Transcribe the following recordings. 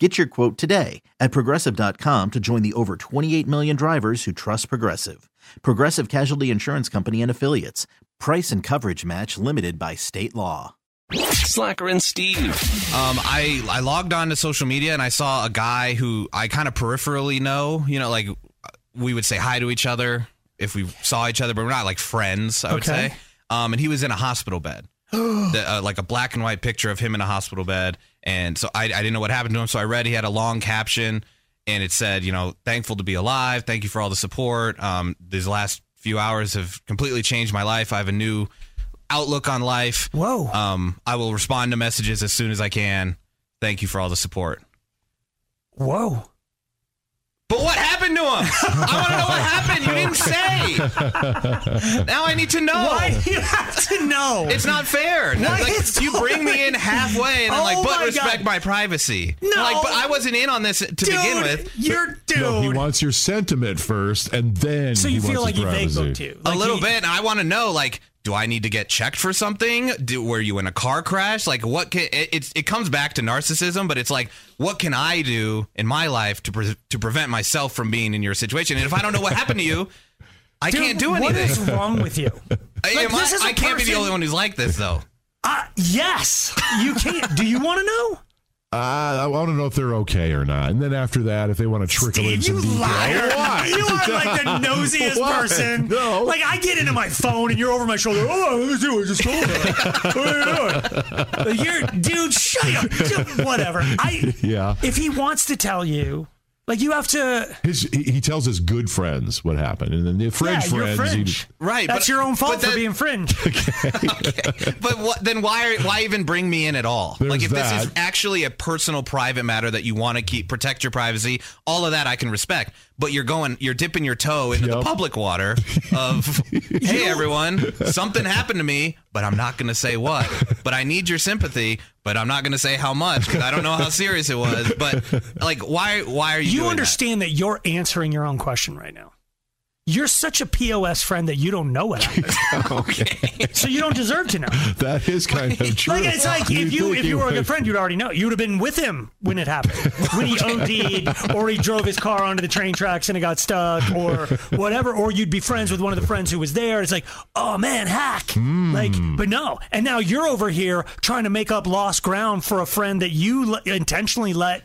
Get your quote today at Progressive.com to join the over 28 million drivers who trust Progressive. Progressive Casualty Insurance Company and Affiliates. Price and coverage match limited by state law. Slacker and Steve. I logged on to social media and I saw a guy who I kind of peripherally know. You know, like we would say hi to each other if we saw each other, but we're not like friends, I would say. And he was in a hospital bed. Like a black and white picture of him in a hospital bed. And so I didn't know what happened to him. So I read he had a long caption and it said, you know, thankful to be alive. Thank you for all the support. These last few hours have completely changed my life. I have a new outlook on life. Whoa. I will respond to messages as soon as I can. Thank you for all the support. Whoa. But what happened to him? I want to know what happened. You didn't say. Now I need to know. Why do you have to know? It's not fair. No, like, it's you bring me in halfway and I'm like, but respect my privacy. No. Like, but I wasn't in on this to begin with. Dude. No, he wants your sentiment first and then so you feel like you vague book too. Like a little bit. And I want to know, like, do I need to get checked for something? Were you in a car crash? Like, what can it comes back to narcissism, but it's like, what can I do in my life to prevent myself from being in your situation? And if I don't know what happened to you, I can't do anything. What is wrong with you? I can't be the only one who's like this, though. Yes, you can't. Do you want to know? I want to know if they're okay or not. And then after that, if they want to trickle in some detail. Liar. You are like the nosiest person. No. Like, I get into my phone, and you're over my shoulder. Oh, what are you doing? Just hold it. What are you doing? Dude, shut up. Dude, whatever. If he wants to tell you, like, you have to... He tells his good friends what happened. And then the fringe friends... Fringe. Right. That's your own fault for being fringe. Okay. But then why even bring me in at all? There's like, if this is actually a personal, private matter that you want to keep, protect your privacy, all of that I can respect. But you're dipping your toe into the public water of, hey, everyone, something happened to me, but I'm not going to say what. But I need your sympathy, but I'm not going to say how much because I don't know how serious it was. But, like, why are you doing understand that you're answering your own question right now. You're such a POS friend that you don't know what happened. Okay. So you don't deserve to know. That is kind of true. Like, it's like if you were a good friend, you'd already know. You would have been with him when it happened. When he OD'd, or he drove his car onto the train tracks and it got stuck, or whatever. Or you'd be friends with one of the friends who was there. It's like, oh man, hack. Like, but no. And now you're over here trying to make up lost ground for a friend that you intentionally let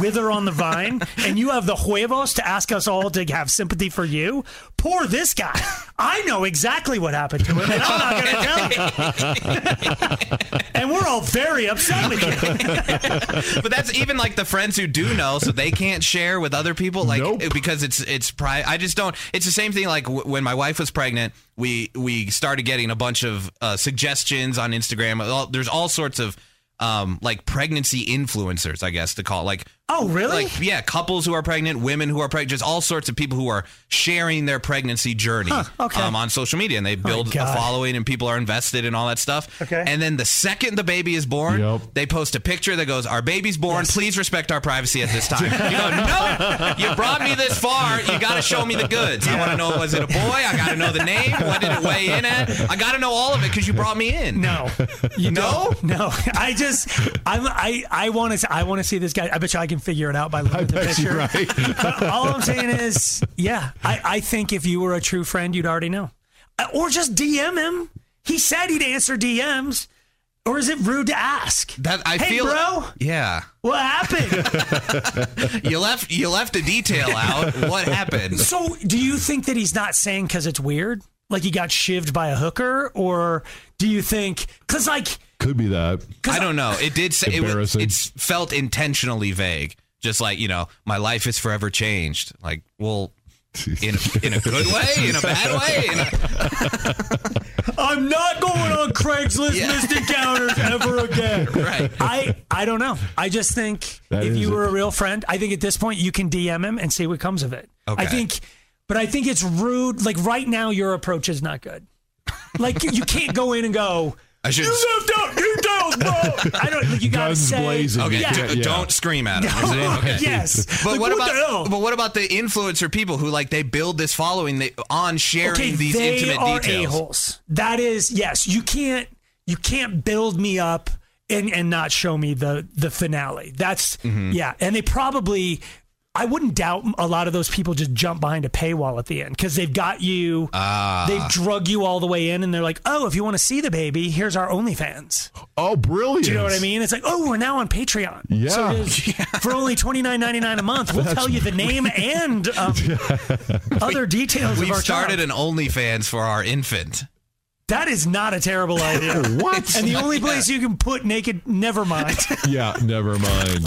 wither on the vine, and you have the huevos to ask us all to have sympathy for you? Poor this guy. I know exactly what happened to him, and I'm not going to tell you. And we're all very upset with you. But that's even like the friends who do know, so they can't share with other people, like because it's private. I just don't. It's the same thing like when my wife was pregnant, we started getting a bunch of suggestions on Instagram. There's all sorts of like pregnancy influencers, I guess to call it. Like, oh really? Like, yeah, couples who are pregnant, women who are pregnant, just all sorts of people who are sharing their pregnancy journey on social media, and they build a following, and people are invested in all that stuff. Okay. And then the second the baby is born, they post a picture that goes, "Our baby's born. Yes. Please respect our privacy at this time." You go, no, you brought me this far. You got to show me the goods. I want to know, was it a boy? I got to know the name. What did it weigh in at? I got to know all of it because you brought me in. No, you know, no. I just. I want to see this guy. I bet you I can figure it out by looking at the picture. Right. But all I'm saying is, yeah, I think if you were a true friend, you'd already know. Or just DM him. He said he'd answer DMs. Or is it rude to ask? That I feel, bro. Yeah. What happened? You left a detail out. What happened? So do you think that he's not saying because it's weird? Like he got shivved by a hooker? Or do you think, because like... Could be that. I don't know. It did say it felt intentionally vague. Just like, you know, my life is forever changed. Like, well, in a good way, in a bad way. I'm not going on Craigslist missed encounters ever again. Right. I don't know. I just think that if you were a real friend, I think at this point you can DM him and see what comes of it. Okay. I think it's rude. Like right now, your approach is not good. Like, you can't go in and go, you don't, bro. I don't, like, you gotta say. Blazing. Okay, don't scream at him. No. Okay. Yes. But like, what about the influencer people who, like, they build this following on sharing these intimate details? They are a-holes. That is, yes, you can't build me up and not show me the finale. That's, yeah. And they probably, I wouldn't doubt a lot of those people just jump behind a paywall at the end because they've got you, they've drug you all the way in, and they're like, oh, if you want to see the baby, here's our OnlyFans. Oh, brilliant. Do you know what I mean? It's like, oh, we're now on Patreon. Yeah. So for only $29.99 a month, we'll tell you the name and other details of our child. We've started an OnlyFans for our infant. That is not a terrible idea. What? And the only place you can put naked, never mind. Yeah, never mind.